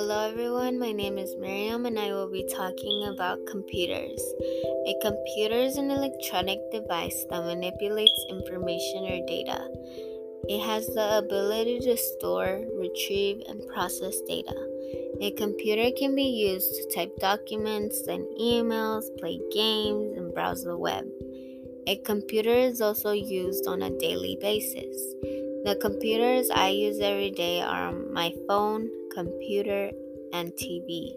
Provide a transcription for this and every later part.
Hello everyone, my name is Miriam and I will be talking about computers. A computer is an electronic device that manipulates information or data. It has the ability to store, retrieve, and process data. A computer can be used to type documents, send emails, play games, and browse the web. A computer is also used on a daily basis. The computers I use every day are my phone, computer, and TV.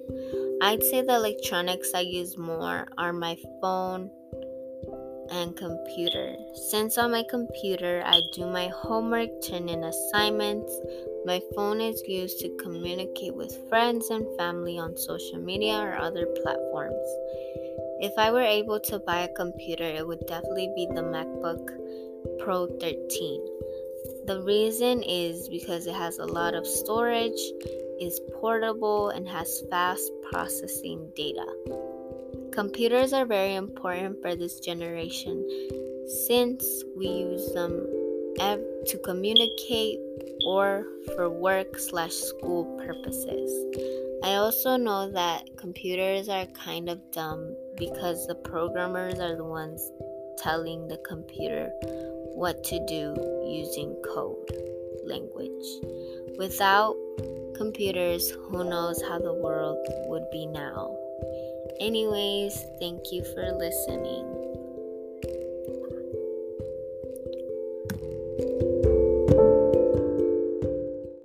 I'd say the electronics I use more are my phone and computer. Since on my computer, I do my homework, turn in assignments. My phone is used to communicate with friends and family on social media or other platforms. If I were able to buy a computer, it would definitely be the MacBook Pro 13. The reason is because it has a lot of storage, is portable, and has fast processing data. Computers are very important for this generation since we use them to communicate or for work/school purposes. I also know that computers are kind of dumb because the programmers are the ones telling the computer what to do using code language. Without computers, who knows how the world would be now. Anyways, thank you for listening.